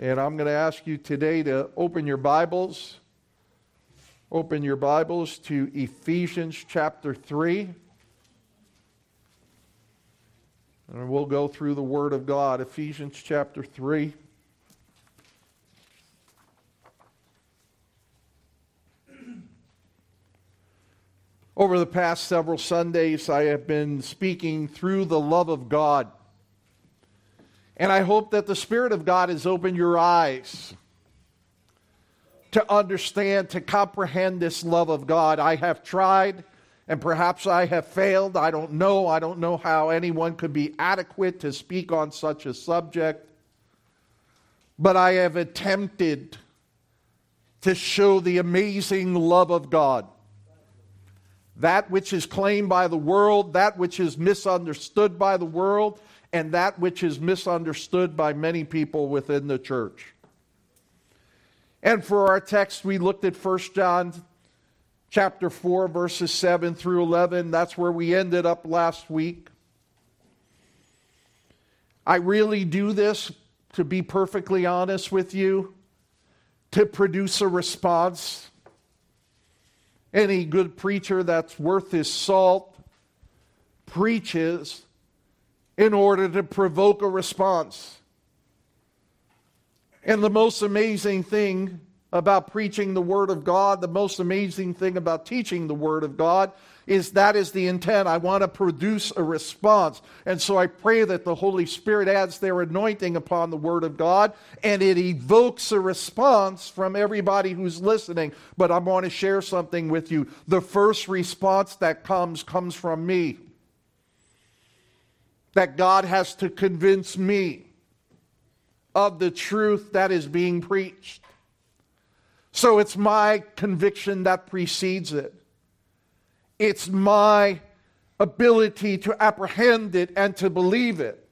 And I'm going to ask you today to open your Bibles to Ephesians chapter 3. And we'll go through the Word of God, Ephesians chapter 3. Over the past several Sundays, I have been speaking through the love of God. And I hope that the Spirit of God has opened your eyes to understand, to comprehend this love of God. I have tried, and perhaps I have failed. I don't know how anyone could be adequate to speak on such a subject. But I have attempted to show the amazing love of God. That which is claimed by the world, that which is misunderstood by the world, and that which is misunderstood by many people within the church. And for our text, we looked at 1 John chapter 4, verses 7 through 11. That's where we ended up last week. I really do this, to be perfectly honest with you, to produce a response. Any good preacher that's worth his salt preaches in order to provoke a response. And the most amazing thing about preaching the Word of God, the most amazing thing about teaching the Word of God, is that is the intent. I want to produce a response. And so I pray that the Holy Spirit adds their anointing upon the Word of God, and it evokes a response from everybody who's listening. But I want to share something with you. The first response that comes from me. That God has to convince me of the truth that is being preached. So it's my conviction that precedes it. It's my ability to apprehend it and to believe it.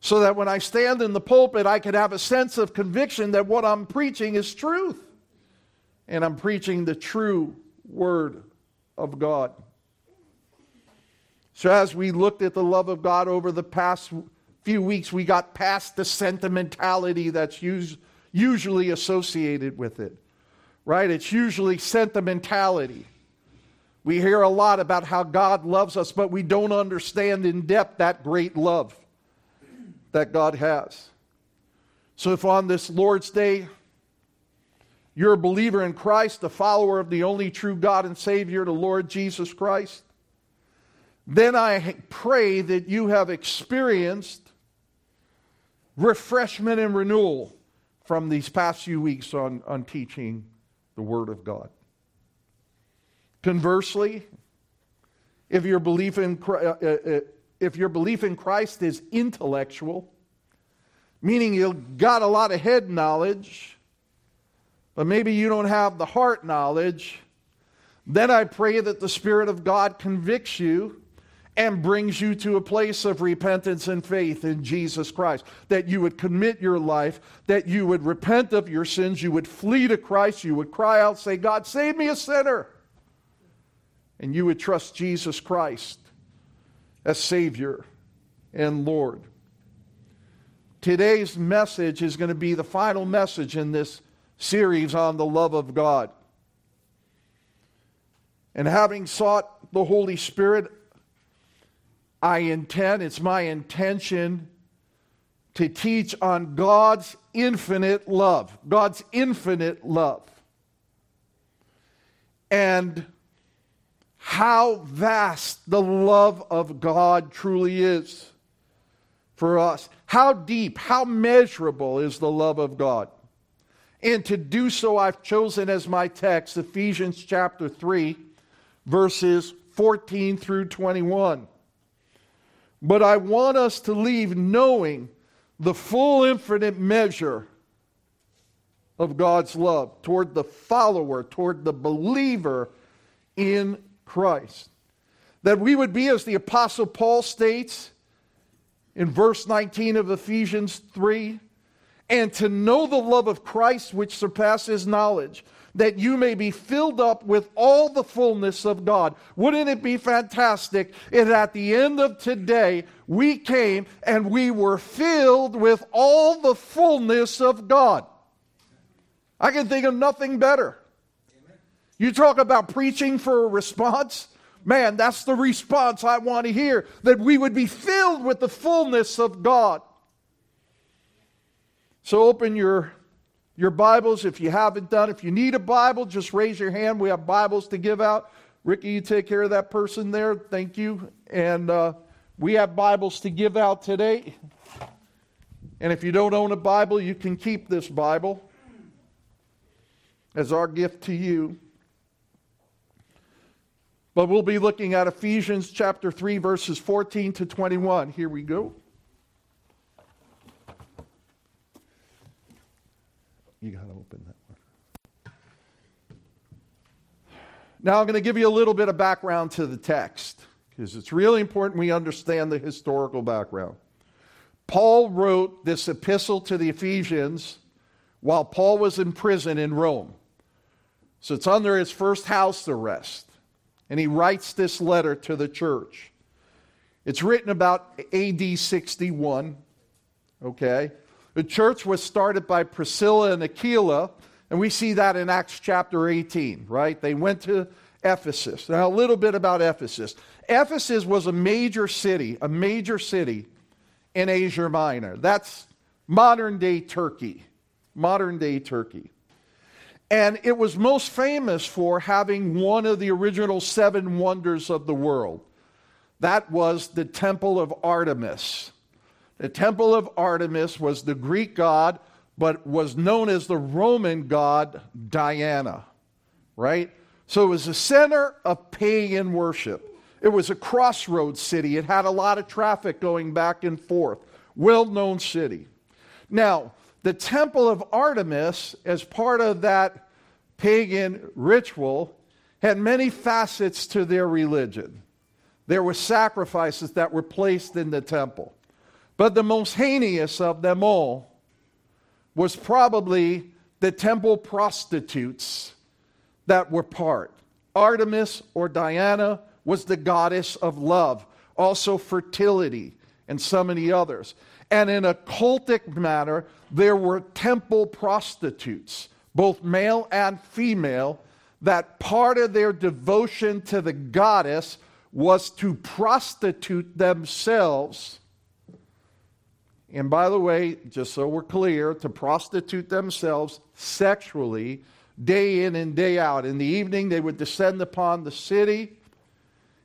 So that when I stand in the pulpit, I can have a sense of conviction that what I'm preaching is truth. And I'm preaching the true Word of God. So as we looked at the love of God over the past few weeks, we got past the sentimentality that's usually associated with it, right? It's usually sentimentality. We hear a lot about how God loves us, but we don't understand in depth that great love that God has. So if on this Lord's Day, you're a believer in Christ, a follower of the only true God and Savior, the Lord Jesus Christ, then I pray that you have experienced refreshment and renewal from these past few weeks on teaching the Word of God. Conversely, if your belief in Christ is intellectual, meaning you've got a lot of head knowledge, but maybe you don't have the heart knowledge, then I pray that the Spirit of God convicts you and brings you to a place of repentance and faith in Jesus Christ. That you would commit your life, that you would repent of your sins, you would flee to Christ, you would cry out, say, God, save me a sinner. And you would trust Jesus Christ as Savior and Lord. Today's message is going to be the final message in this series on the love of God. And having sought the Holy Spirit, it's my intention to teach on God's infinite love. God's infinite love. And how vast the love of God truly is for us. How deep, how measurable is the love of God. And to do so, I've chosen as my text, Ephesians chapter 3, verses 14 through 21. But I want us to leave knowing the full infinite measure of God's love toward the follower, toward the believer in Christ. That we would be, as the Apostle Paul states in verse 19 of Ephesians 3, and to know the love of Christ which surpasses knowledge, that you may be filled up with all the fullness of God. Wouldn't it be fantastic if at the end of today we came and we were filled with all the fullness holiness of God. I can think of nothing better. You talk about preaching for a response. Man, that's the response I want to hear, that we would be filled with the fullness of God. So open your Bibles if you haven't done. If you need a Bible, just raise your hand. We have Bibles to give out. Ricky, you take care of that person there. Thank you. And we have Bibles to give out today. And if you don't own a Bible, you can keep this Bible as our gift to you. But we'll be looking at Ephesians chapter 3, verses 14 to 21. Here we go. You got to open that one. Now I'm going to give you a little bit of background to the text, because it's really important we understand the historical background. Paul wrote this epistle to the Ephesians while Paul was in prison in Rome. So it's under his first house arrest. And he writes this letter to the church. It's written about AD 61. Okay? The church was started by Priscilla and Aquila, and we see that in Acts chapter 18, right? They went to Ephesus. Now, a little bit about Ephesus. Ephesus was a major city in Asia Minor. That's modern-day Turkey. And it was most famous for having one of the original 7 wonders of the world. That was the Temple of Artemis. The Temple of Artemis was the Greek god, but was known as the Roman god Diana, right? So it was the center of pagan worship. It was a crossroads city. It had a lot of traffic going back and forth. Well-known city. Now, the Temple of Artemis, as part of that pagan ritual, had many facets to their religion. There were sacrifices that were placed in the temple. But the most heinous of them all was probably the temple prostitutes that were part. Artemis, or Diana, was the goddess of love, also fertility, and so many others. And in a cultic manner, there were temple prostitutes, both male and female, that part of their devotion to the goddess was to prostitute themselves. And by the way, just so we're clear, to prostitute themselves sexually, day in and day out. In the evening, they would descend upon the city,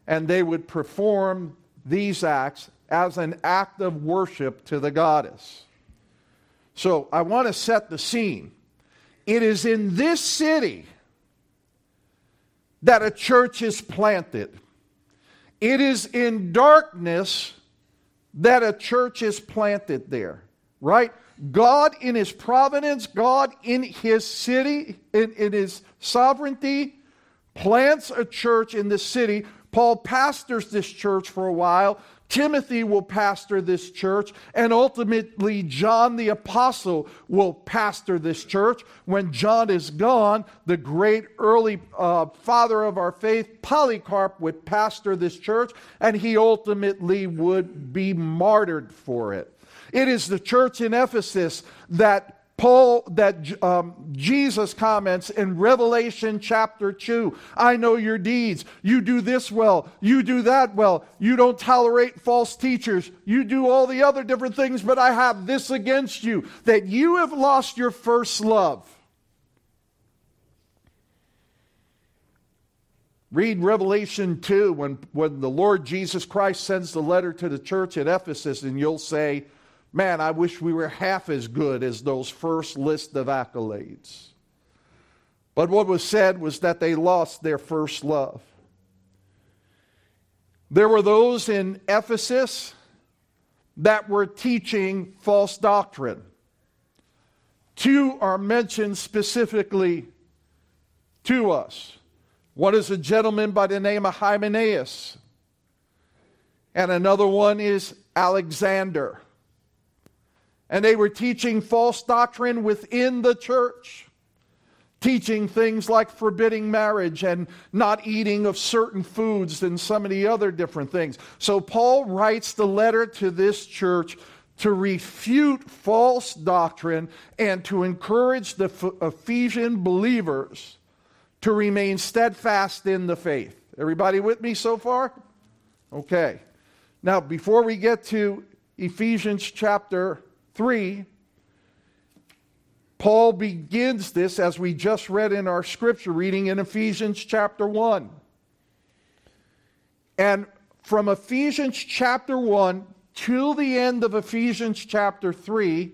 and they would perform these acts as an act of worship to the goddess. So I want to set the scene. It is in this city that a church is planted. It is in darkness that a church is planted there, right? God in His providence, God in His city, in His sovereignty, plants a church in this city. Paul pastors this church for a while. Timothy will pastor this church, and ultimately John the Apostle will pastor this church. When John is gone, the great early father of our faith, Polycarp, would pastor this church, and he ultimately would be martyred for it. It is the church in Ephesus that Jesus comments in Revelation chapter 2. I know your deeds. You do this well. You do that well. You don't tolerate false teachers. You do all the other different things, but I have this against you, that you have lost your first love. Read Revelation 2 when the Lord Jesus Christ sends the letter to the church at Ephesus, and you'll say, man, I wish we were half as good as those first list of accolades. But what was said was that they lost their first love. There were those in Ephesus that were teaching false doctrine. 2 are mentioned specifically to us. One is a gentleman by the name of Hymenaeus, and another one is Alexander. And they were teaching false doctrine within the church, teaching things like forbidding marriage and not eating of certain foods and some of the other different things. So Paul writes the letter to this church to refute false doctrine and to encourage the Ephesian believers to remain steadfast in the faith. Everybody with me so far? Okay. Now, before we get to Ephesians chapter 3, Paul begins this, as we just read in our scripture reading, in Ephesians chapter 1. And from Ephesians chapter 1 to the end of Ephesians chapter 3,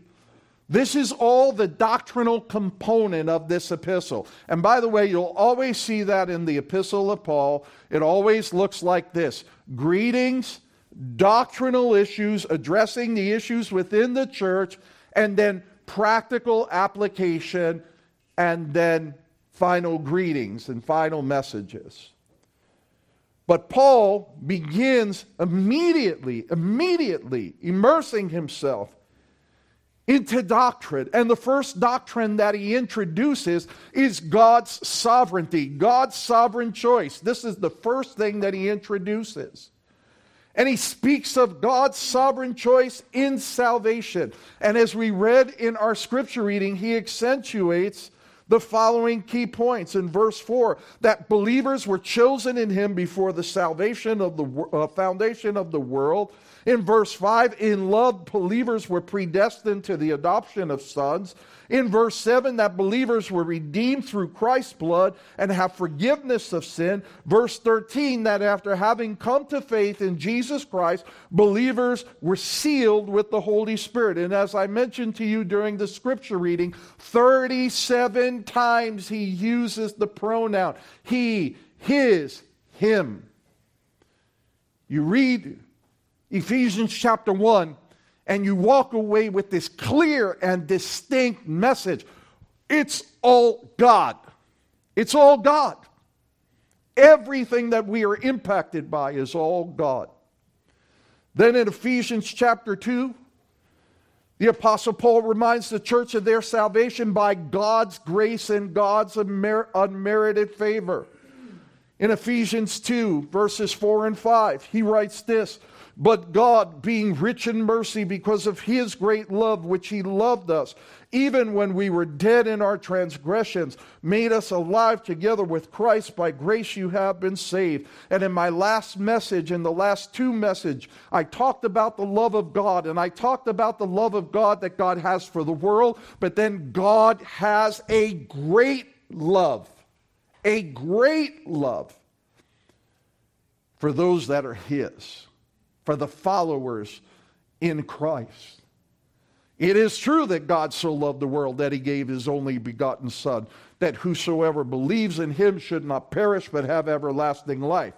this is all the doctrinal component of this epistle. And by the way, you'll always see that in the epistle of Paul. It always looks like this: greetings, doctrinal issues, addressing the issues within the church, and then practical application, and then final greetings and final messages. But Paul begins immediately immersing himself into doctrine. And the first doctrine that he introduces is God's sovereignty, God's sovereign choice. This is the first thing that he introduces. And he speaks of God's sovereign choice in salvation. And as we read in our scripture reading, he accentuates the following key points in verse 4, that believers were chosen in him before the salvation of the foundation of the world. In verse 5, in love, believers were predestined to the adoption of sons. In verse 7, that believers were redeemed through Christ's blood and have forgiveness of sin. Verse 13, that after having come to faith in Jesus Christ, believers were sealed with the Holy Spirit. And as I mentioned to you during the scripture reading, 37 times he uses the pronoun he, his, him. You read Ephesians chapter 1, and you walk away with this clear and distinct message. It's all God. It's all God. Everything that we are impacted by is all God. Then in Ephesians chapter 2, the Apostle Paul reminds the church of their salvation by God's grace and God's unmerited favor. In Ephesians 2, verses 4 and 5, he writes this: but God, being rich in mercy because of his great love which he loved us, even when we were dead in our transgressions, made us alive together with Christ. By grace you have been saved. And in my last message, in the last two messages, I talked about the love of God. And I talked about the love of God that God has for the world. But then God has a great love. A great love for those that are his, for the followers in Christ. It is true that God so loved the world that he gave his only begotten Son, that whosoever believes in him should not perish but have everlasting life.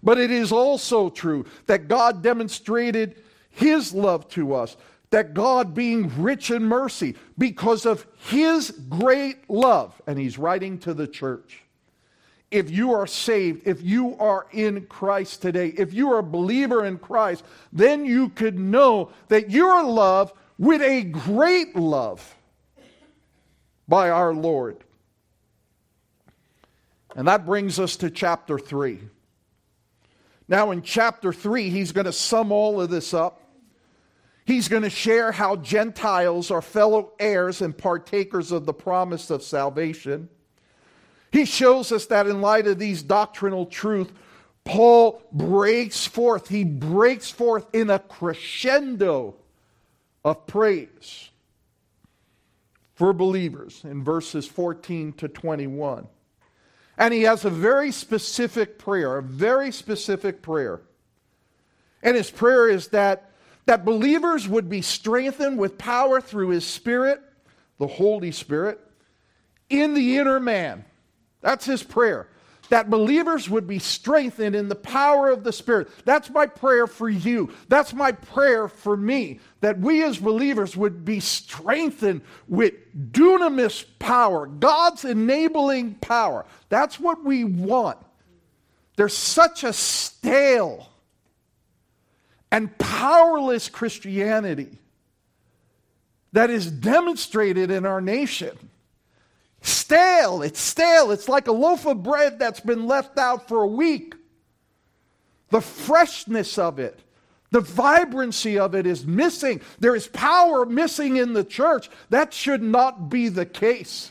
But it is also true that God demonstrated his love to us, that God, being rich in mercy, because of his great love, and he's writing to the church. If you are saved, if you are in Christ today, if you are a believer in Christ, then you could know that you are loved with a great love by our Lord. And that brings us to chapter 3. Now in chapter 3, he's going to sum all of this up. He's going to share how Gentiles are fellow heirs and partakers of the promise of salvation. He shows us that in light of these doctrinal truths, Paul breaks forth. He breaks forth in a crescendo of praise for believers in verses 14 to 21. And he has a very specific prayer. And his prayer is that believers would be strengthened with power through his Spirit, the Holy Spirit, in the inner man. That's his prayer, that believers would be strengthened in the power of the Spirit. That's my prayer for you. That's my prayer for me, that we as believers would be strengthened with dunamis power, God's enabling power. That's what we want. There's such a stale and powerless Christianity that is demonstrated in our nation. Stale. It's like a loaf of bread that's been left out for a week. The freshness of it, The vibrancy of it is missing. There is power missing in the church. That should not be the case.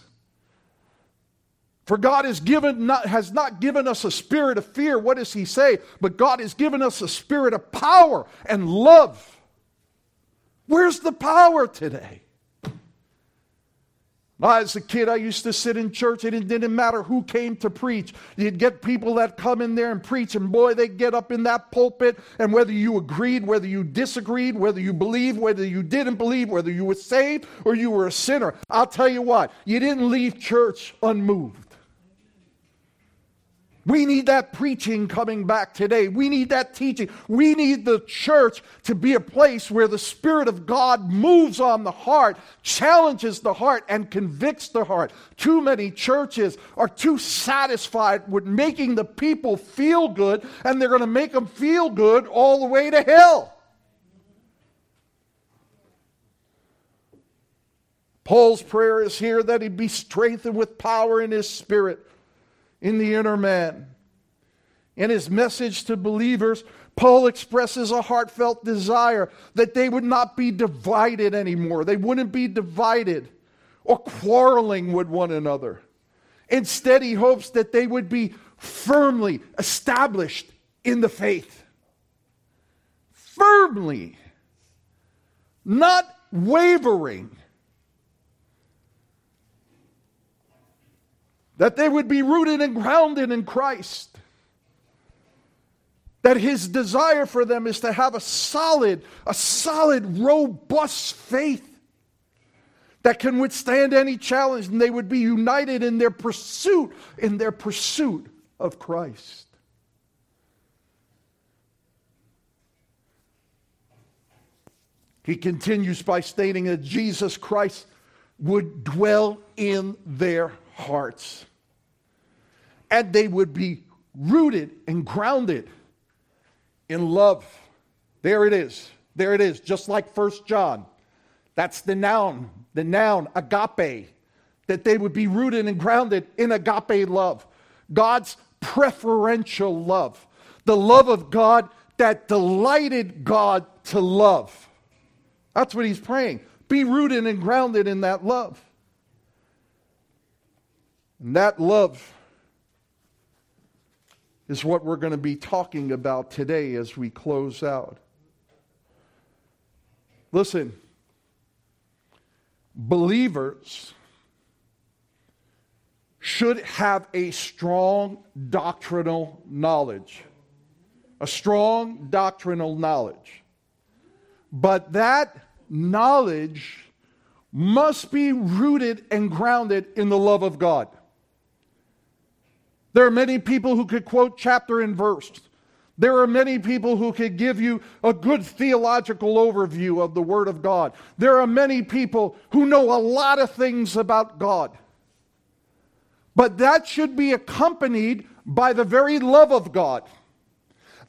For God has not given us a spirit of fear. What does he say? But God has given us a spirit of power and love. Where's the power today? As a kid, I used to sit in church, and it didn't matter who came to preach. You'd get people that come in there and preach, and boy, they'd get up in that pulpit, and whether you agreed, whether you disagreed, whether you believed, whether you didn't believe, whether you were saved or you were a sinner, I'll tell you what, you didn't leave church unmoved. We need that preaching coming back today. We need that teaching. We need the church to be a place where the Spirit of God moves on the heart, challenges the heart, and convicts the heart. Too many churches are too satisfied with making the people feel good, and they're going to make them feel good all the way to hell. Paul's prayer is here that he be strengthened with power in his spirit, in the inner man. In his message to believers, Paul expresses a heartfelt desire that they would not be divided anymore. They wouldn't be divided or quarreling with one another. Instead, he hopes that they would be firmly established in the faith. Firmly, not wavering. That they would be rooted and grounded in Christ. That his desire for them is to have a solid, robust faith that can withstand any challenge, and they would be united in their pursuit of Christ. He continues by stating that Jesus Christ would dwell in their hearts, and they would be rooted and grounded in love. There it is, just like 1 John. That's the noun, agape, that they would be rooted and grounded in agape love, God's preferential love, the love of God that delighted God to love. That's what he's praying. Be rooted and grounded in that love. And that love is what we're going to be talking about today as we close out. Listen, believers should have a strong doctrinal knowledge. A strong doctrinal knowledge. But that knowledge must be rooted and grounded in the love of God. There are many people who could quote chapter and verse. There are many people who could give you a good theological overview of the Word of God. There are many people who know a lot of things about God. But that should be accompanied by the very love of God.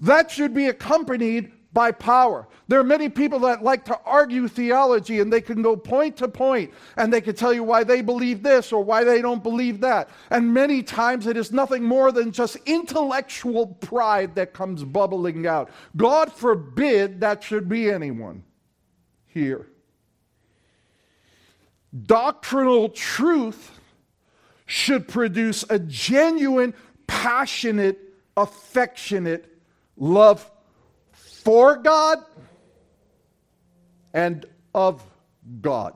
That should be accompanied by power. There are many people that like to argue theology, and they can go point to point, and they can tell you why they believe this or why they don't believe that. And many times it is nothing more than just intellectual pride that comes bubbling out. God forbid that should be anyone here. Doctrinal truth should produce a genuine, passionate, affectionate love for God and of God.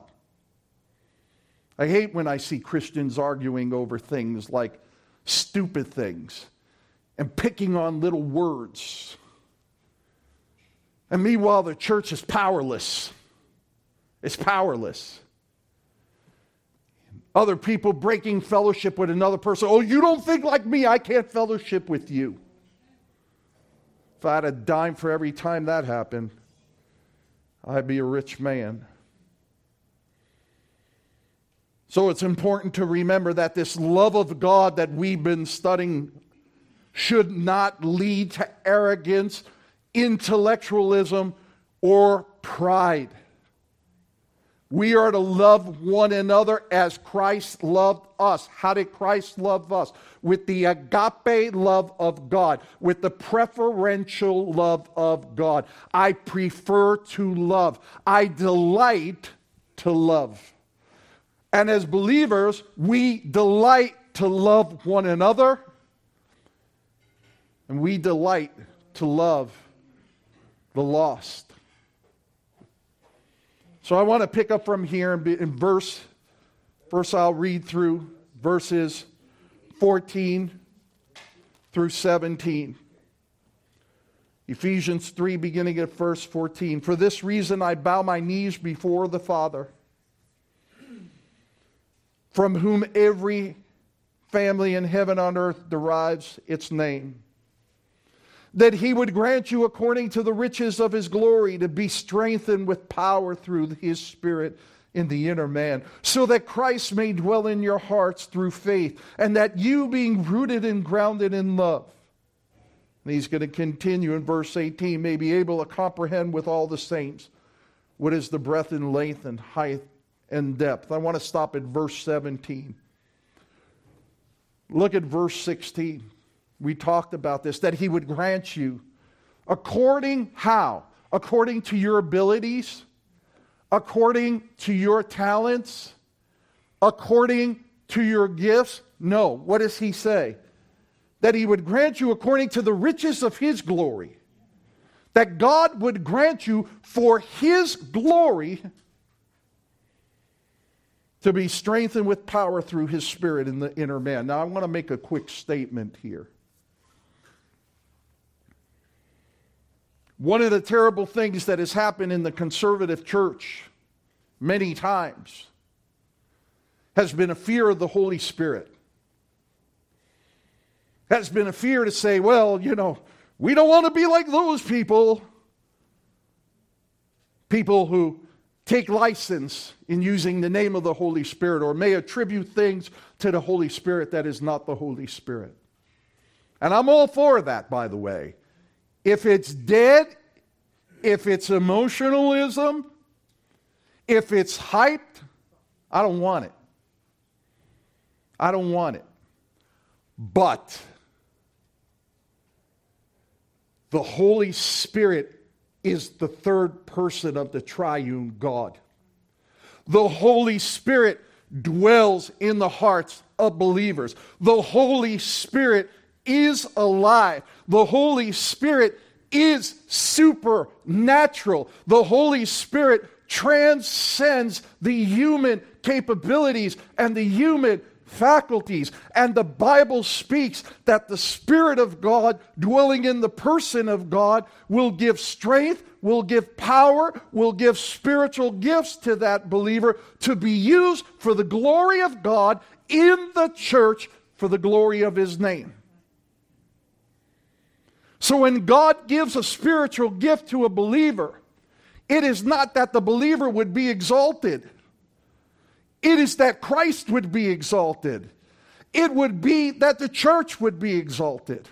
I hate when I see Christians arguing over things like stupid things and picking on little words. And meanwhile, the church is powerless. It's powerless. Other people breaking fellowship with another person. Oh, you don't think like me, I can't fellowship with you. If I had a dime for every time that happened, I'd be a rich man. So it's important to remember that this love of God that we've been studying should not lead to arrogance, intellectualism, or pride. We are to love one another as Christ loved us. How did Christ love us? With the agape love of God, with the preferential love of God. I prefer to love. I delight to love. And as believers, we delight to love one another, and we delight to love the lost. So I want to pick up from here in verse. First, I'll read through verses 14 through 17. Ephesians 3, beginning at verse 14. For this reason I bow my knees before the Father, from whom every family in heaven and earth derives its name, that he would grant you according to the riches of his glory to be strengthened with power through his Spirit in the inner man, so that Christ may dwell in your hearts through faith, and that you, being rooted and grounded in love, and he's going to continue in verse 18, may be able to comprehend with all the saints what is the breadth and length and height and depth. I want to stop at verse 17. Look at verse 16. We talked about this, that he would grant you according how? According to your abilities, according to your talents, according to your gifts. No, what does he say? That he would grant you according to the riches of his glory. That God would grant you for his glory to be strengthened with power through his Spirit in the inner man. Now I want to make a quick statement here. One of the terrible things that has happened in the conservative church many times has been a fear of the Holy Spirit. Has been a fear to say, well, you know, we don't want to be like those people. People who take license in using the name of the Holy Spirit, or may attribute things to the Holy Spirit that is not the Holy Spirit. And I'm all for that, by the way. If it's dead, if it's emotionalism, if it's hyped, I don't want it. I don't want it. But the Holy Spirit is the third person of the triune God. The Holy Spirit dwells in the hearts of believers. The Holy Spirit is alive. The Holy Spirit is supernatural. The Holy Spirit transcends the human capabilities and the human faculties. And the Bible speaks that the Spirit of God dwelling in the person of God will give strength, will give power, will give spiritual gifts to that believer to be used for the glory of God in the church for the glory of his name. So when God gives a spiritual gift to a believer, it is not that the believer would be exalted. It is that Christ would be exalted. It would be that the church would be exalted.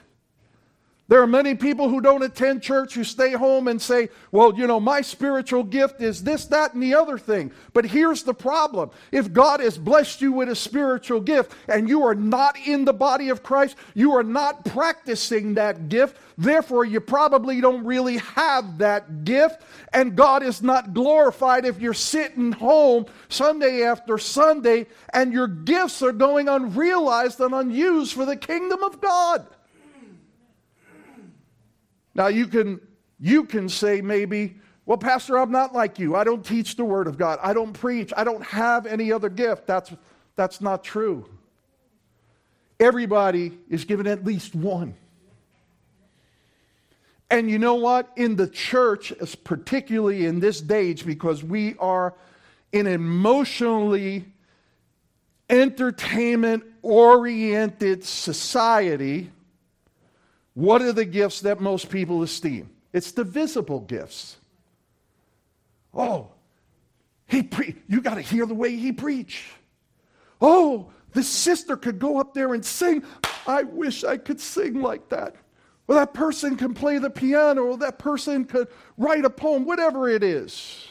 There are many people who don't attend church, who stay home and say, well, you know, my spiritual gift is this, that, and the other thing. But here's the problem. If God has blessed you with a spiritual gift and you are not in the body of Christ, you are not practicing that gift, therefore you probably don't really have that gift, and God is not glorified if you're sitting home Sunday after Sunday and your gifts are going unrealized and unused for the kingdom of God. Now you can say maybe, well, Pastor, I'm not like you. I don't teach the Word of God. I don't preach. I don't have any other gift. That's not true. Everybody is given at least one. And you know what? In the church, particularly in this day, because we are an emotionally entertainment-oriented society, what are the gifts that most people esteem? It's the visible gifts. Oh, you got to hear the way he preached. Oh, the sister could go up there and sing. I wish I could sing like that. Well, that person can play the piano. Or that person could write a poem, whatever it is.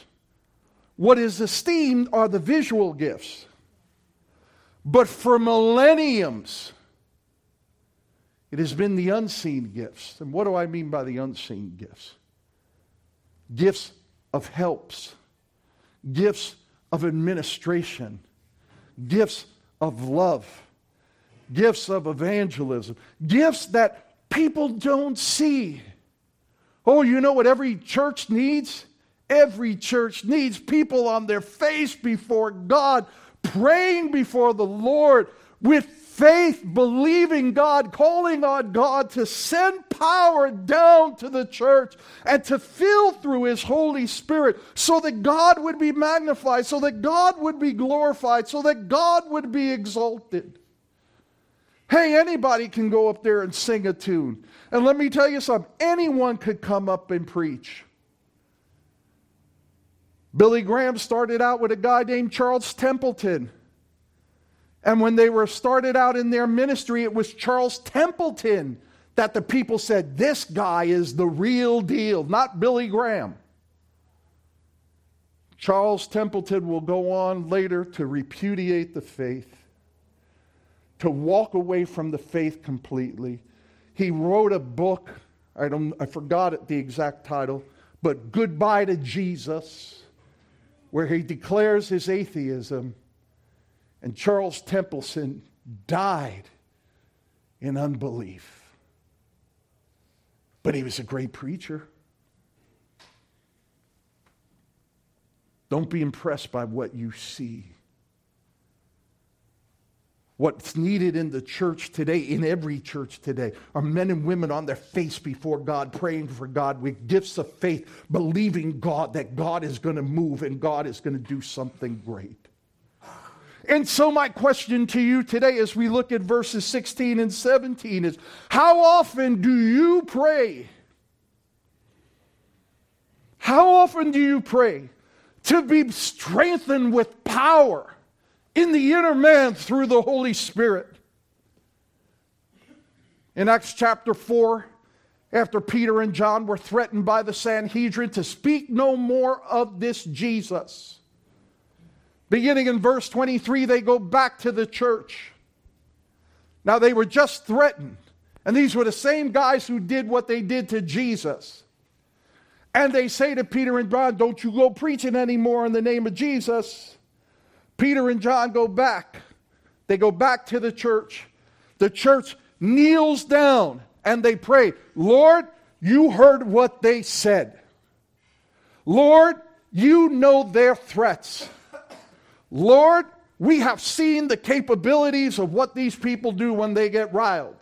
What is esteemed are the visual gifts. But for millenniums, it has been the unseen gifts. And what do I mean by the unseen gifts? Gifts of helps, gifts of administration, gifts of love, gifts of evangelism, gifts that people don't see. Oh, you know what every church needs? Every church needs people on their face before God, praying before the Lord with faith, believing God, calling on God to send power down to the church and to fill through His Holy Spirit so that God would be magnified, so that God would be glorified, so that God would be exalted. Hey, anybody can go up there and sing a tune. And let me tell you something, anyone could come up and preach. Billy Graham started out with a guy named Charles Templeton. And when they were started out in their ministry, it was Charles Templeton that the people said, this guy is the real deal, not Billy Graham. Charles Templeton will go on later to repudiate the faith, to walk away from the faith completely. He wrote a book, I forgot it, the exact title, but Goodbye to Jesus, where he declares his atheism, and Charles Templeton died in unbelief. But he was a great preacher. Don't be impressed by what you see. What's needed in the church today, in every church today, are men and women on their face before God, praying for God with gifts of faith, believing God that God is going to move and God is going to do something great. And so my question to you today as we look at verses 16 and 17 is, how often do you pray? How often do you pray to be strengthened with power in the inner man through the Holy Spirit? In Acts chapter 4, after Peter and John were threatened by the Sanhedrin to speak no more of this Jesus, beginning in verse 23, they go back to the church. Now they were just threatened, and these were the same guys who did what they did to Jesus. And they say to Peter and John, don't you go preaching anymore in the name of Jesus. Peter and John go back. They go back to the church. The church kneels down and they pray, Lord, you heard what they said. Lord, you know their threats. Lord, we have seen the capabilities of what these people do when they get riled.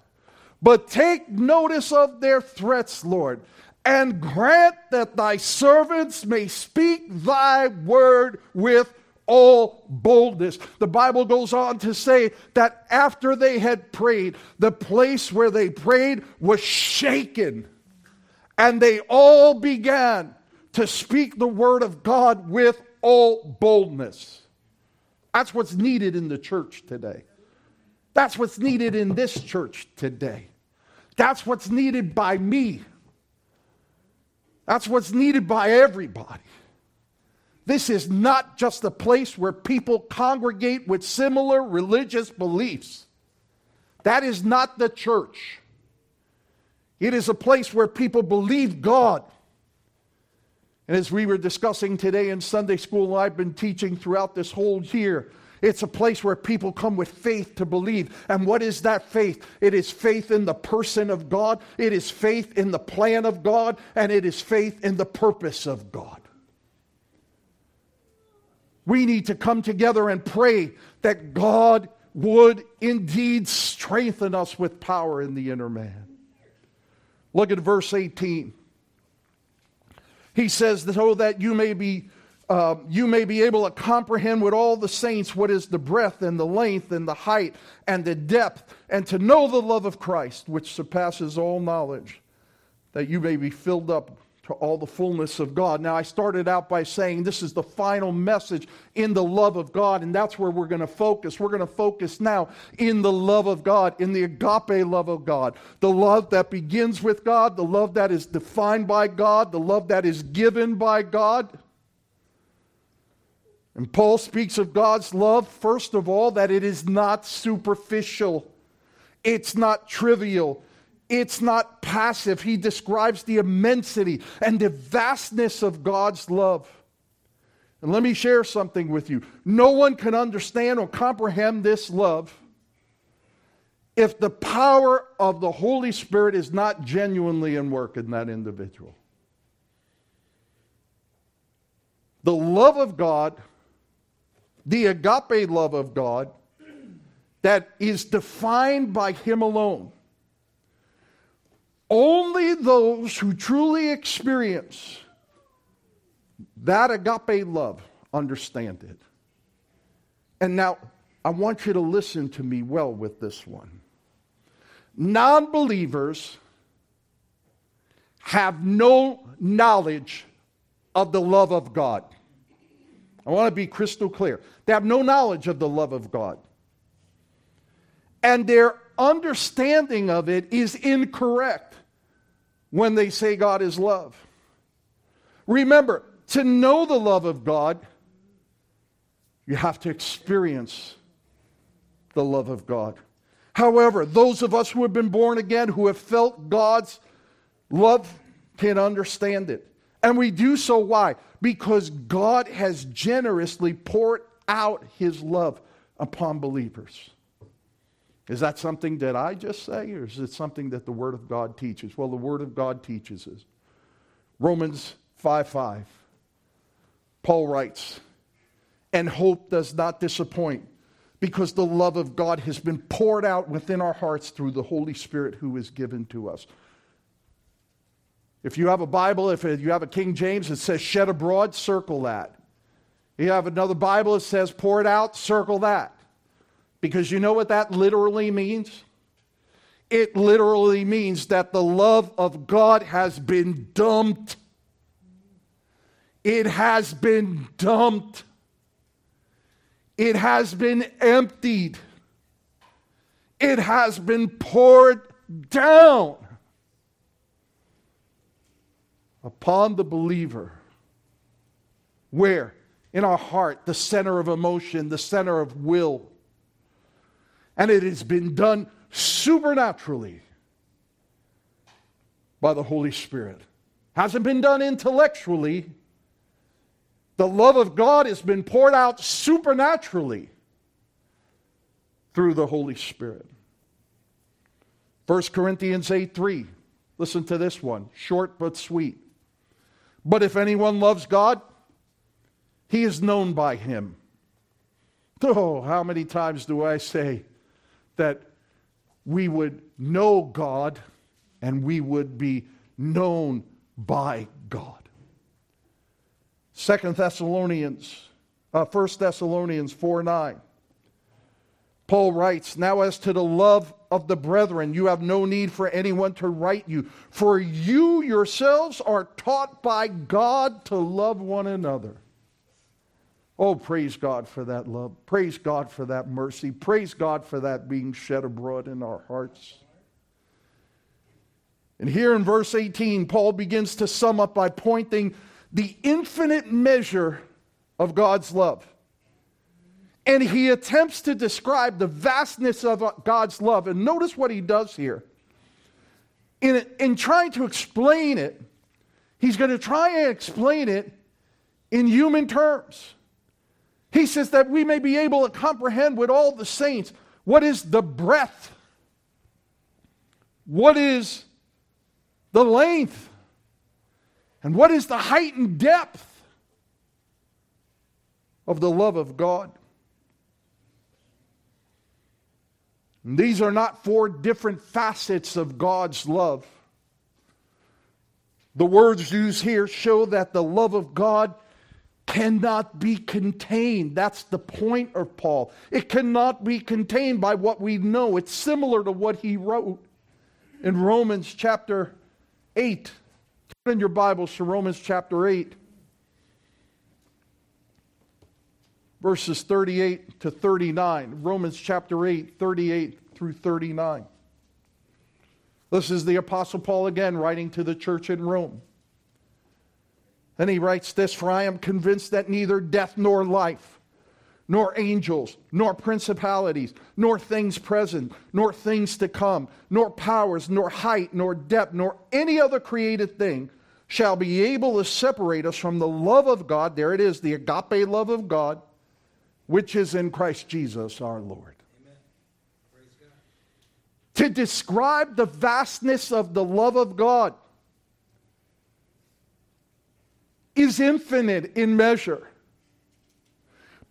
But take notice of their threats, Lord, and grant that thy servants may speak thy word with all boldness. The Bible goes on to say that after they had prayed, the place where they prayed was shaken, and they all began to speak the word of God with all boldness. That's what's needed in the church today. That's what's needed in this church today. That's what's needed by me. That's what's needed by everybody. This is not just a place where people congregate with similar religious beliefs. That is not the church. It is a place where people believe God. And as we were discussing today in Sunday school, I've been teaching throughout this whole year, it's a place where people come with faith to believe. And what is that faith? It is faith in the person of God. It is faith in the plan of God. And it is faith in the purpose of God. We need to come together and pray that God would indeed strengthen us with power in the inner man. Look at verse 18. He says, so that you may be able to comprehend with all the saints what is the breadth and the length and the height and the depth, and to know the love of Christ, which surpasses all knowledge, that you may be filled up to all the fullness of God. Now I started out by saying this is the final message in the love of God, and that's where we're going to focus. We're going to focus now in the love of God, in the agape love of God. The love that begins with God, the love that is defined by God, the love that is given by God. And Paul speaks of God's love, first of all, that it is not superficial. It's not trivial. It's not passive. He describes the immensity and the vastness of God's love. And let me share something with you. No one can understand or comprehend this love if the power of the Holy Spirit is not genuinely in work in that individual. The love of God, the agape love of God, that is defined by Him alone. Only those who truly experience that agape love understand it. And now, I want you to listen to me well with this one. Non-believers have no knowledge of the love of God. I want to be crystal clear. They have no knowledge of the love of God. And their understanding of it is incorrect when they say God is love. Remember, to know the love of God, you have to experience the love of God. However, those of us who have been born again, who have felt God's love, can understand it. And we do so, why? Because God has generously poured out His love upon believers. Is that something that I just say, or is it something that the Word of God teaches? Well, the Word of God teaches us. Romans 5:5, Paul writes, "And hope does not disappoint, because the love of God has been poured out within our hearts through the Holy Spirit who is given to us." If you have a Bible, if you have a King James, it says shed abroad, circle that. If you have another Bible, it says pour it out, circle that. Because you know what that literally means? It literally means that the love of God has been dumped. It has been dumped. It has been emptied. It has been poured down upon the believer. Where? In our heart, the center of emotion, the center of will. And it has been done supernaturally by the Holy Spirit. Hasn't been done intellectually. The love of God has been poured out supernaturally through the Holy Spirit. 1 Corinthians 8:3. Listen to this one, short but sweet. "But if anyone loves God, he is known by Him." Oh, how many times do I say that we would know God and we would be known by God. 1 Thessalonians 4:9. Paul writes, "Now as to the love of the brethren, you have no need for anyone to write you, for you yourselves are taught by God to love one another." Oh, praise God for that love. Praise God for that mercy. Praise God for that being shed abroad in our hearts. And here in verse 18, Paul begins to sum up by pointing the infinite measure of God's love. And he attempts to describe the vastness of God's love. And notice what he does here. In trying to explain it, he's going to try and explain it in human terms. He says that we may be able to comprehend with all the saints what is the breadth, what is the length, and what is the height and depth of the love of God. And these are not four different facets of God's love. The words used here show that the love of God cannot be contained. That's the point of Paul. It cannot be contained by what we know. It's similar to what he wrote in Romans chapter 8. Turn in your Bibles to Romans chapter 8, verses 38 to 39. Romans chapter 8, 38 through 39. This is the Apostle Paul again writing to the church in Rome. Then he writes this, "For I am convinced that neither death nor life, nor angels, nor principalities, nor things present, nor things to come, nor powers, nor height, nor depth, nor any other created thing shall be able to separate us from the love of God." There it is, the agape love of God, which is in Christ Jesus our Lord. Amen. Praise God. To describe the vastness of the love of God is infinite in measure.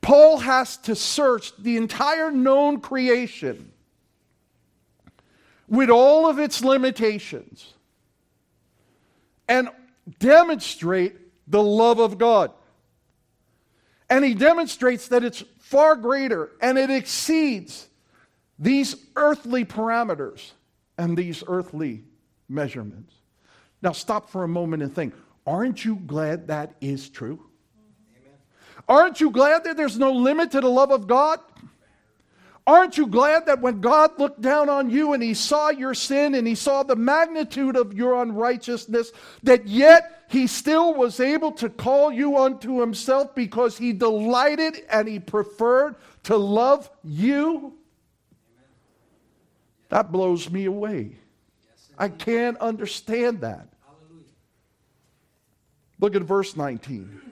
Paul has to search the entire known creation with all of its limitations and demonstrate the love of God. And he demonstrates that it's far greater and it exceeds these earthly parameters and these earthly measurements. Now stop for a moment and think, aren't you glad that is true? Aren't you glad that there's no limit to the love of God? Aren't you glad that when God looked down on you and he saw your sin and he saw the magnitude of your unrighteousness, that yet he still was able to call you unto himself because he delighted and he preferred to love you? That blows me away. I can't understand that. Look at verse 19.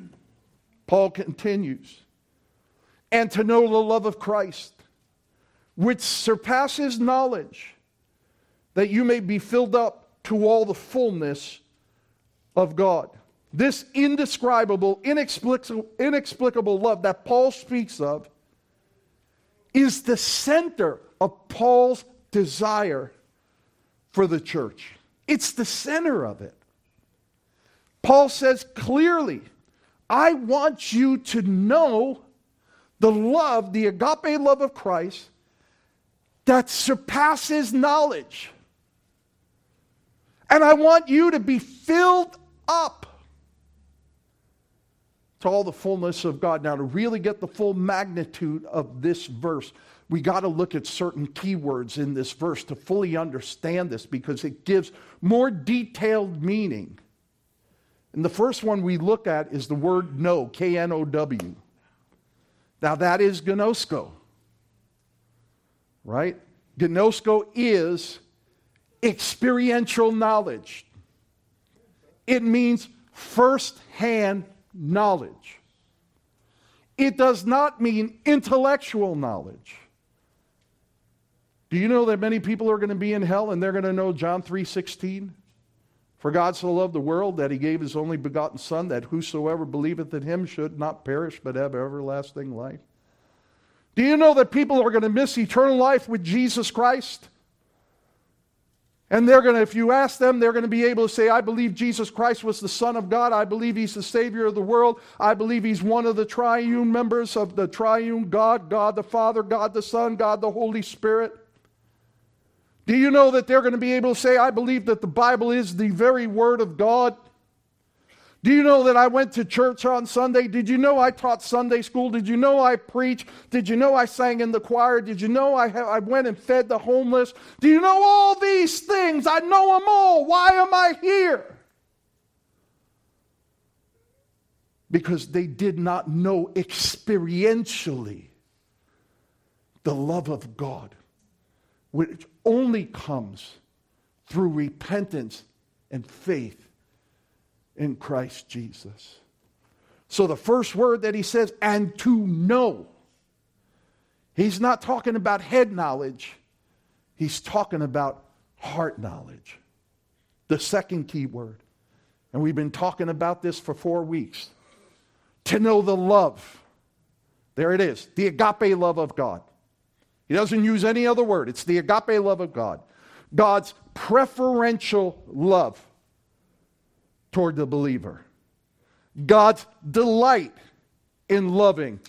Paul continues, "And to know the love of Christ, which surpasses knowledge, that you may be filled up to all the fullness of God." This indescribable, inexplicable love that Paul speaks of is the center of Paul's desire for the church. It's the center of it. Paul says clearly, I want you to know the love, the agape love of Christ that surpasses knowledge. And I want you to be filled up to all the fullness of God. Now, to really get the full magnitude of this verse, we got to look at certain keywords in this verse to fully understand this because it gives more detailed meaning. And the first one we look at is the word know, K-N-O-W. Now that is gnosko, right? Gnosko is experiential knowledge. It means first-hand knowledge. It does not mean intellectual knowledge. Do you know that many people are going to be in hell and they're going to know John 3:16? For God so loved the world that he gave his only begotten Son, that whosoever believeth in him should not perish but have everlasting life. Do you know that people are going to miss eternal life with Jesus Christ? And they're going to, if you ask them, they're going to be able to say, I believe Jesus Christ was the Son of God. I believe he's the Savior of the world. I believe he's one of the triune members of the triune God, God the Father, God the Son, God the Holy Spirit. Do you know that they're going to be able to say, I believe that the Bible is the very Word of God? Do you know that I went to church on Sunday? Did you know I taught Sunday school? Did you know I preached? Did you know I sang in the choir? Did you know I went and fed the homeless? Do you know all these things? I know them all. Why am I here? Because they did not know experientially the love of God, which only comes through repentance and faith in Christ Jesus. So the first word that he says, and to know, he's not talking about head knowledge. He's talking about heart knowledge. The second key word, and we've been talking about this for 4 weeks, to know the love. There it is, the agape love of God. He doesn't use any other word. It's the agape love of God. God's preferential love toward the believer. God's delight in loving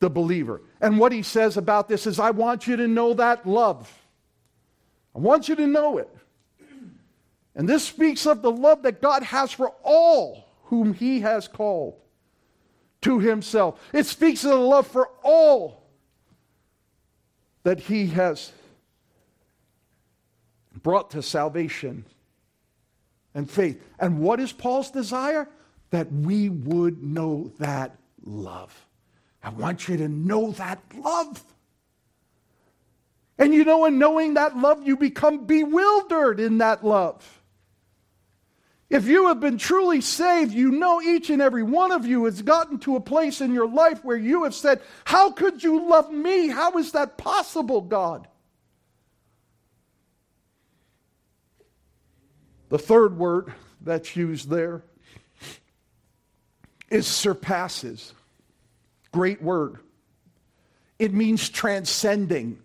the believer. And what he says about this is, I want you to know that love. I want you to know it. And this speaks of the love that God has for all whom he has called to himself. It speaks of the love for all that he has brought to salvation and faith. And what is Paul's desire? that we would know that love. I want you to know that love. And you know, in knowing that love, you become bewildered in that love. If you have been truly saved, you know each and every one of you has gotten to a place in your life where you have said, how could you love me? How is that possible, God? The third word that's used there is surpasses. Great word. It means transcending.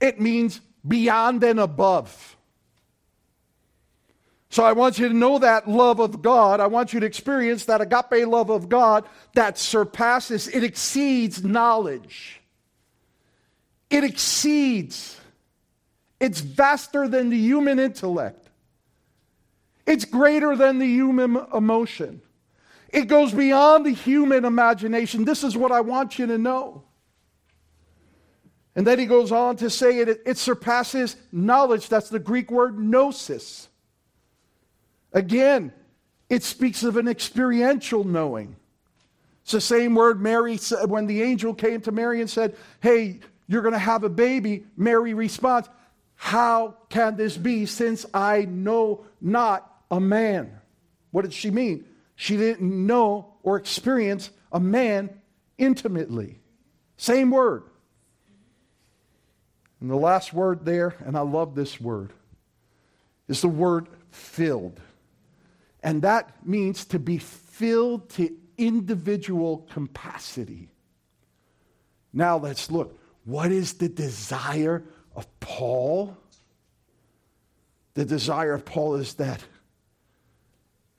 It means beyond and above. So I want you to know that love of God. I want you to experience that agape love of God that surpasses, it exceeds knowledge. It exceeds. It's vaster than the human intellect. It's greater than the human emotion. It goes beyond the human imagination. This is what I want you to know. And then he goes on to say it surpasses knowledge. That's the Greek word gnosis. Again, it speaks of an experiential knowing. It's the same word Mary said when the angel came to Mary and said, hey, you're going to have a baby. Mary responds, how can this be since I know not a man? What did she mean? She didn't know or experience a man intimately. Same word. And the last word there, and I love this word, is the word filled. And that means to be filled to individual capacity. Now let's look. What is the desire of Paul? The desire of Paul is that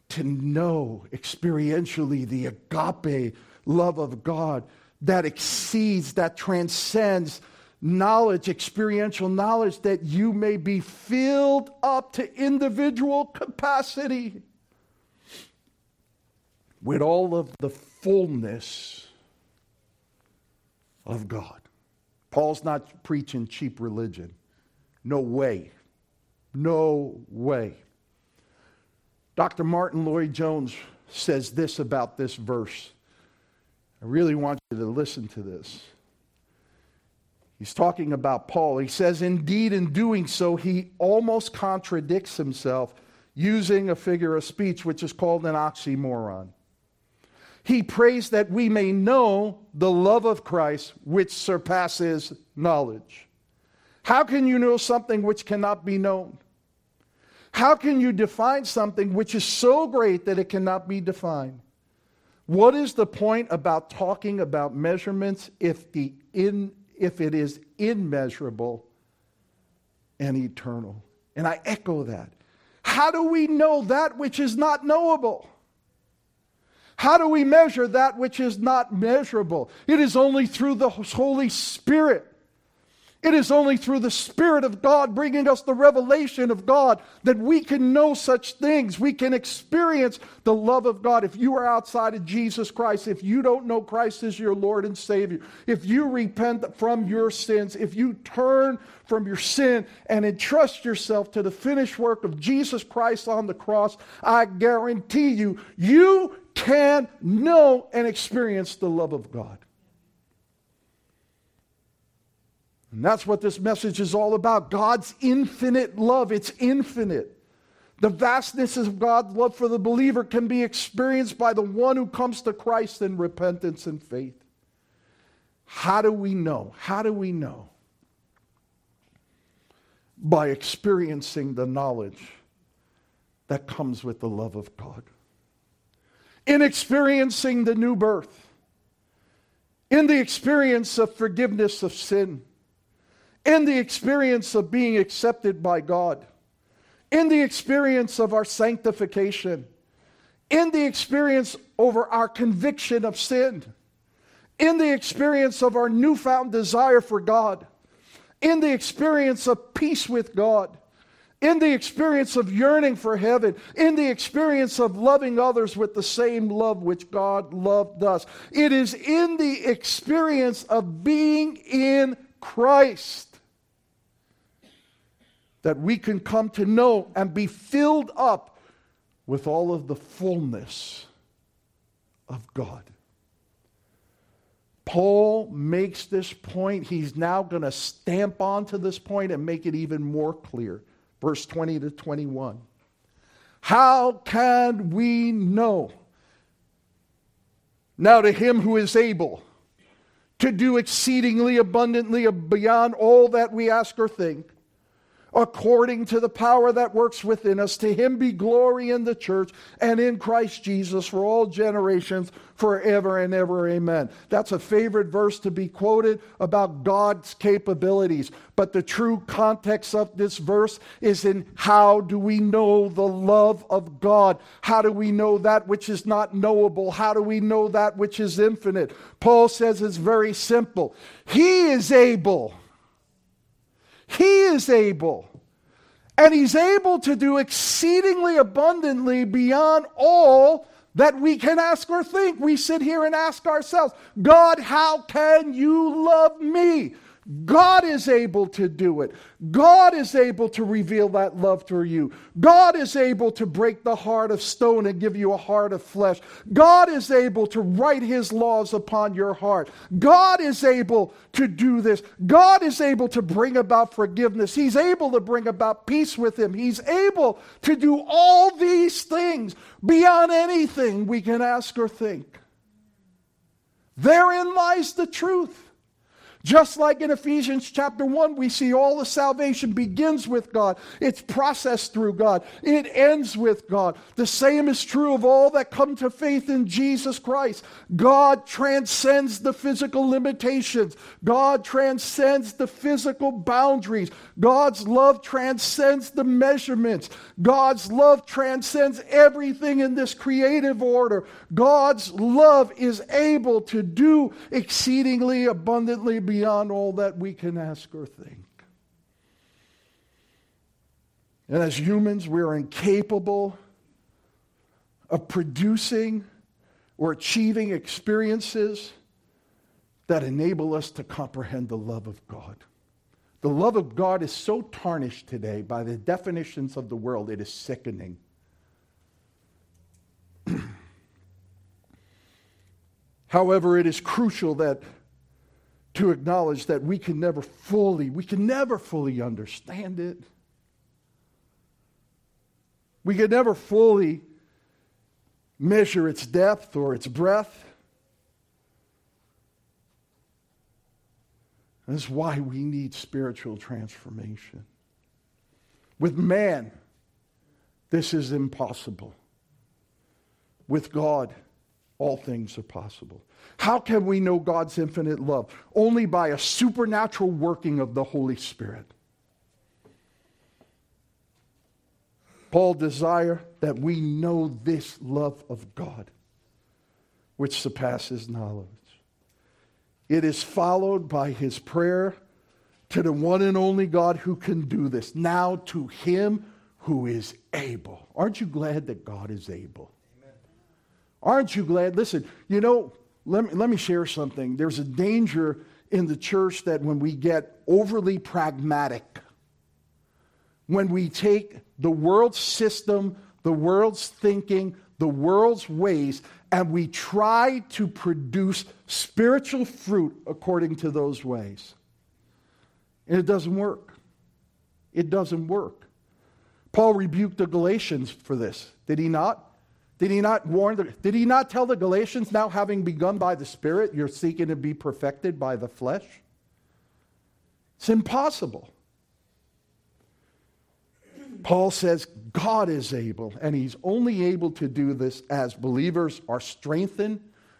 to know experientially the agape love of God that exceeds, that transcends knowledge, experiential knowledge, that you may be filled up to individual capacity with all of the fullness of God. Paul's not preaching cheap religion. No way. No way. Dr. Martin Lloyd-Jones says this about this verse. I really want you to listen to this. He's talking about Paul. He says, indeed, in doing so, he almost contradicts himself using a figure of speech, which is called an oxymoron. He prays that we may know the love of Christ, which surpasses knowledge. How can you know something which cannot be known? How can you define something which is so great that it cannot be defined? What is the point about talking about measurements if it is immeasurable and eternal? And I echo that. How do we know that which is not knowable? How do we measure that which is not measurable? It is only through the Holy Spirit. It is only through the Spirit of God bringing us the revelation of God that we can know such things. We can experience the love of God. If you are outside of Jesus Christ, if you don't know Christ as your Lord and Savior, if you repent from your sins, if you turn from your sin and entrust yourself to the finished work of Jesus Christ on the cross, I guarantee you, you can know and experience the love of God. And that's what this message is all about. God's infinite love. It's infinite. The vastness of God's love for the believer can be experienced by the one who comes to Christ in repentance and faith. How do we know? How do we know? By experiencing the knowledge that comes with the love of God. In experiencing the new birth, in the experience of forgiveness of sin, in the experience of being accepted by God, in the experience of our sanctification, in the experience over our conviction of sin, in the experience of our newfound desire for God, in the experience of peace with God, in the experience of yearning for heaven, in the experience of loving others with the same love which God loved us. It is in the experience of being in Christ that we can come to know and be filled up with all of the fullness of God. Paul makes this point. He's now going to stamp onto this point and make it even more clear. Verse 20 to 21. How can we know? Now to him who is able to do exceedingly abundantly beyond all that we ask or think, according to the power that works within us, to him be glory in the church and in Christ Jesus for all generations, forever and ever. Amen. That's a favorite verse to be quoted about God's capabilities. But the true context of this verse is in how do we know the love of God? How do we know that which is not knowable? How do we know that which is infinite? Paul says it's very simple. He is able. He is able, and he's able to do exceedingly abundantly beyond all that we can ask or think. We sit here and ask ourselves, God, how can you love me? God is able to do it. God is able to reveal that love through you. God is able to break the heart of stone and give you a heart of flesh. God is able to write his laws upon your heart. God is able to do this. God is able to bring about forgiveness. He's able to bring about peace with him. He's able to do all these things beyond anything we can ask or think. Therein lies the truth. Just like in Ephesians chapter 1, we see all of salvation begins with God. It's processed through God. It ends with God. The same is true of all that come to faith in Jesus Christ. God transcends the physical limitations. God transcends the physical boundaries. God's love transcends the measurements. God's love transcends everything in this creative order. God's love is able to do exceedingly abundantly beyond all that we can ask or think. And as humans, we are incapable of producing or achieving experiences that enable us to comprehend the love of God. The love of God is so tarnished today by the definitions of the world, it is sickening. However, it is crucial that to acknowledge that we can never fully understand it. We can never fully measure its depth or its breadth. That's why we need spiritual transformation. With man, this is impossible. With God, all things are possible. How can we know God's infinite love? Only by a supernatural working of the Holy Spirit. Paul desires that we know this love of God, which surpasses knowledge. It is followed by his prayer to the one and only God who can do this. Now to him who is able. Aren't you glad that God is able? Aren't you glad? Listen, you know, let me share something. There's a danger in the church that when we get overly pragmatic, when we take the world's system, the world's thinking, the world's ways, and we try to produce spiritual fruit according to those ways. And it doesn't work. It doesn't work. Paul rebuked the Galatians for this, did he not? Did he not warn? Did he not tell the Galatians, now having begun by the Spirit, you're seeking to be perfected by the flesh? It's impossible. Paul says God is able, and he's only able to do this as believers are strengthened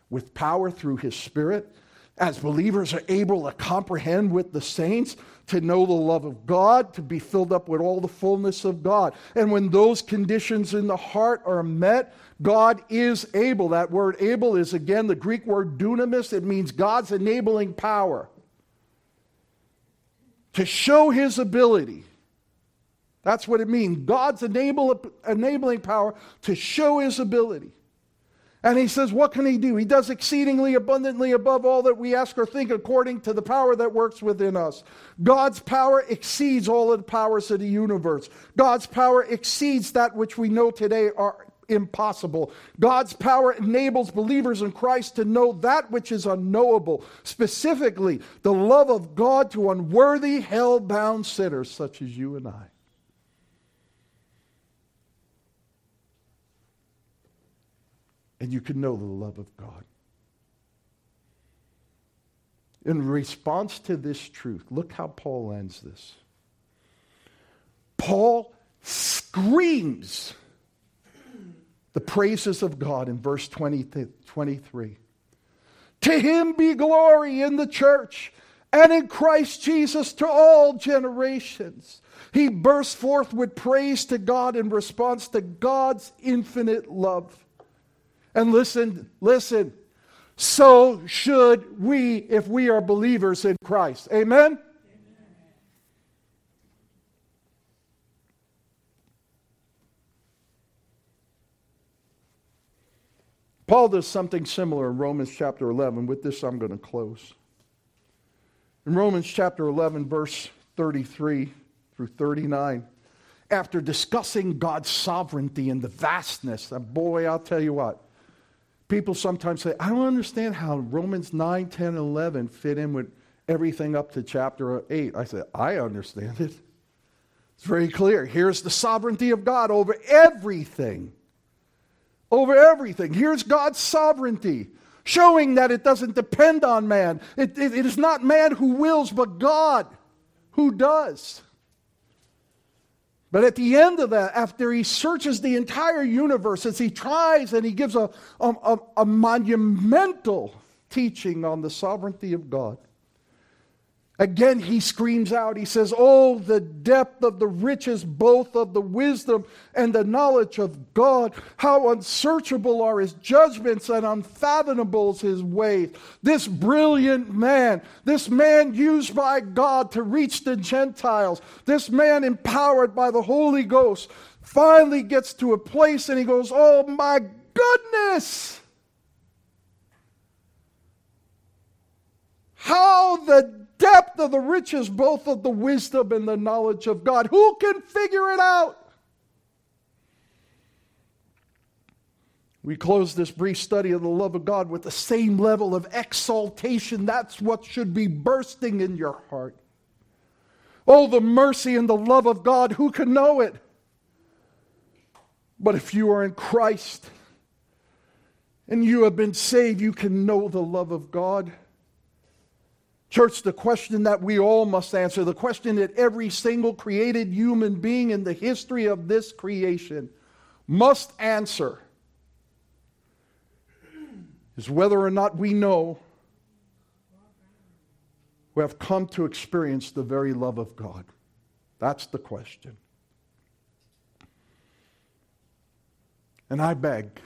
with power through his Spirit, as believers are able to comprehend with the saints, to know the love of God, to be filled up with all the fullness of God. And when those conditions in the heart are met, God is able. That word able is, again, the Greek word dunamis. It means God's enabling power to show his ability. That's what it means. God's enabling power to show his ability. And he says, what can he do? He does exceedingly abundantly above all that we ask or think according to the power that works within us. God's power exceeds all of the powers of the universe. God's power exceeds that which we know today are impossible. God's power enables believers in Christ to know that which is unknowable, specifically the love of God to unworthy, hell-bound sinners such as you and I. And you can know the love of God. In response to this truth, look how Paul ends this. Paul screams the praises of God in verse 20 to 23. To him be glory in the church and in Christ Jesus to all generations. He bursts forth with praise to God in response to God's infinite love. And listen, so should we if we are believers in Christ. Amen? Paul does something similar in Romans chapter 11. With this, I'm going to close. In Romans chapter 11, verse 33 through 39, after discussing God's sovereignty and the vastness, and boy, I'll tell you what, people sometimes say, I don't understand how Romans 9, 10, 11 fit in with everything up to chapter 8. I say, I understand it. It's very clear. Here's the sovereignty of God over everything. Over everything. Here's God's sovereignty, showing that it doesn't depend on man. It is not man who wills, but God who does. But at the end of that, after he searches the entire universe, as he tries and he gives a monumental teaching on the sovereignty of God, again, he screams out, he says, oh, the depth of the riches, both of the wisdom and the knowledge of God. How unsearchable are his judgments and unfathomable is his ways. This brilliant man, this man used by God to reach the Gentiles, this man empowered by the Holy Ghost, finally gets to a place and he goes, oh my goodness! How the depth of the riches, both of the wisdom and the knowledge of God. Who can figure it out? We close this brief study of the love of God with the same level of exaltation. That's what should be bursting in your heart. Oh, the mercy and the love of God, who can know it? But if you are in Christ and you have been saved, you can know the love of God. Church, the question that we all must answer, the question that every single created human being in the history of this creation must answer, is whether or not we know we have come to experience the very love of God. That's the question. And I beg,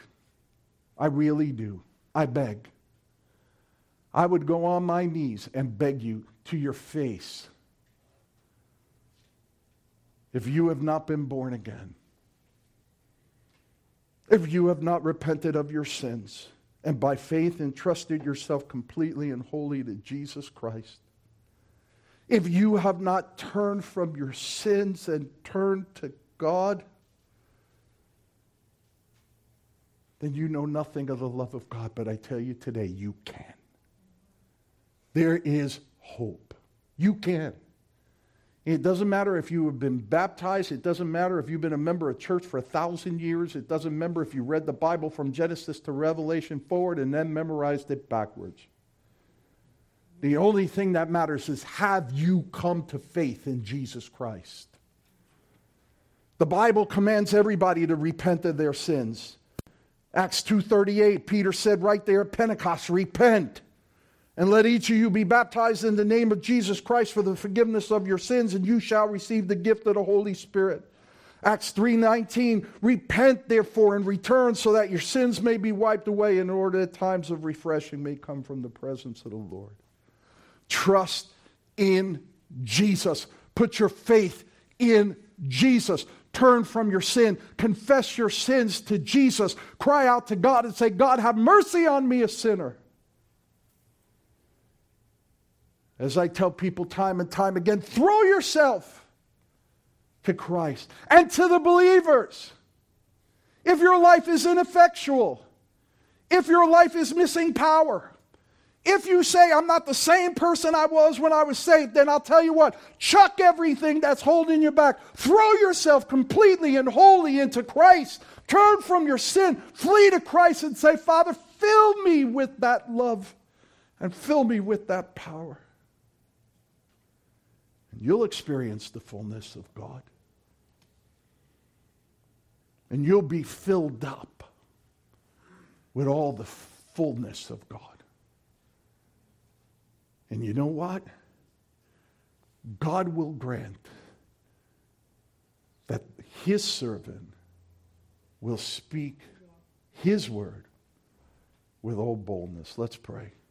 I really do, I beg, I would go on my knees and beg you to your face, if you have not been born again, if you have not repented of your sins and by faith entrusted yourself completely and wholly to Jesus Christ, if you have not turned from your sins and turned to God, then you know nothing of the love of God. But I tell you today, you can. There is hope. You can. It doesn't matter if you have been baptized. It doesn't matter if you've been a member of church for 1,000 years. It doesn't matter if you read the Bible from Genesis to Revelation forward and then memorized it backwards. The only thing that matters is, have you come to faith in Jesus Christ? The Bible commands everybody to repent of their sins. Acts 2:38, Peter said right there at Pentecost, repent. And let each of you be baptized in the name of Jesus Christ for the forgiveness of your sins, and you shall receive the gift of the Holy Spirit. Acts 3:19, repent therefore and return so that your sins may be wiped away in order that times of refreshing may come from the presence of the Lord. Trust in Jesus. Put your faith in Jesus. Turn from your sin. Confess your sins to Jesus. Cry out to God and say, God, have mercy on me, a sinner. As I tell people time and time again, throw yourself to Christ and to the believers. if your life is ineffectual, if your life is missing power, if you say, I'm not the same person I was when I was saved, then I'll tell you what, chuck everything that's holding you back. Throw yourself completely and wholly into Christ. Turn from your sin. Flee to Christ and say, Father, fill me with that love and fill me with that power. And you'll experience the fullness of God. And you'll be filled up with all the fullness of God. And you know what? God will grant that His servant will speak His word with all boldness. Let's pray.